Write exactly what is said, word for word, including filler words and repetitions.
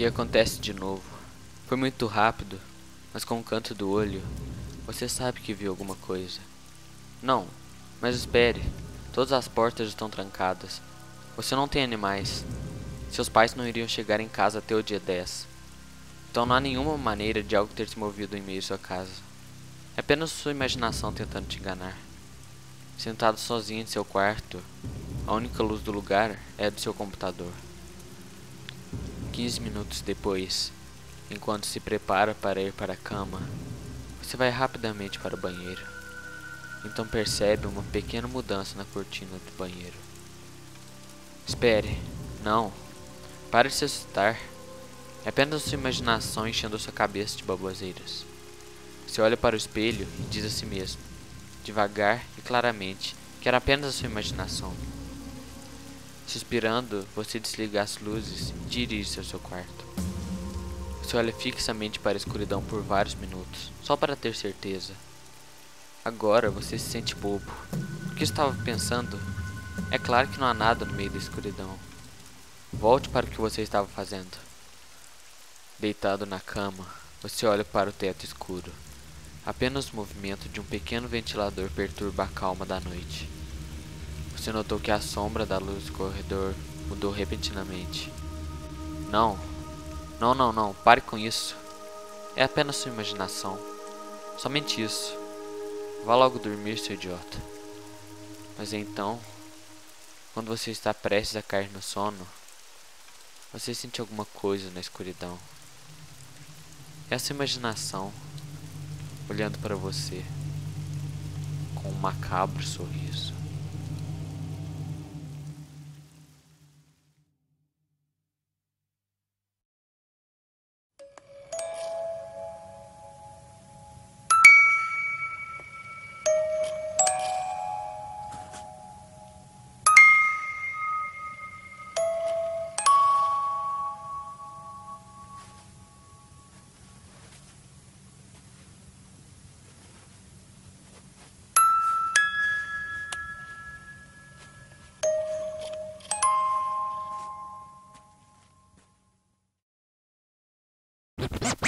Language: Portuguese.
E acontece de novo. Foi muito rápido, mas com o canto do olho, você sabe que viu alguma coisa. Não, mas espere. Todas as portas estão trancadas. Você não tem animais. Seus pais não iriam chegar em casa até o dia dez. Então não há nenhuma maneira de algo ter se movido em meio à sua casa. É apenas sua imaginação tentando te enganar. Sentado sozinho em seu quarto, a única luz do lugar é a do seu computador. quinze minutos depois, enquanto se prepara para ir para a cama, você vai rapidamente para o banheiro. Então percebe uma pequena mudança na cortina do banheiro. Espere, não, pare de se assustar. É apenas sua imaginação enchendo sua cabeça de baboseiras. Você olha para o espelho e diz a si mesmo, devagar e claramente, que era apenas a sua imaginação. Suspirando, você desliga as luzes e dirige-se ao seu quarto. Você olha fixamente para a escuridão por vários minutos, só para ter certeza. Agora você se sente bobo. O que estava pensando? É claro que não há nada no meio da escuridão. Volte para o que você estava fazendo. Deitado na cama, você olha para o teto escuro. Apenas o movimento de um pequeno ventilador perturba a calma da noite. Você notou que a sombra da luz do corredor mudou repentinamente. Não, não, não, não, pare com isso. É apenas sua imaginação. Somente isso. Vá logo dormir, seu idiota. Mas então, quando você está prestes a cair no sono, você sente alguma coisa na escuridão. É sua imaginação olhando para você com um macabro sorriso. Let's go.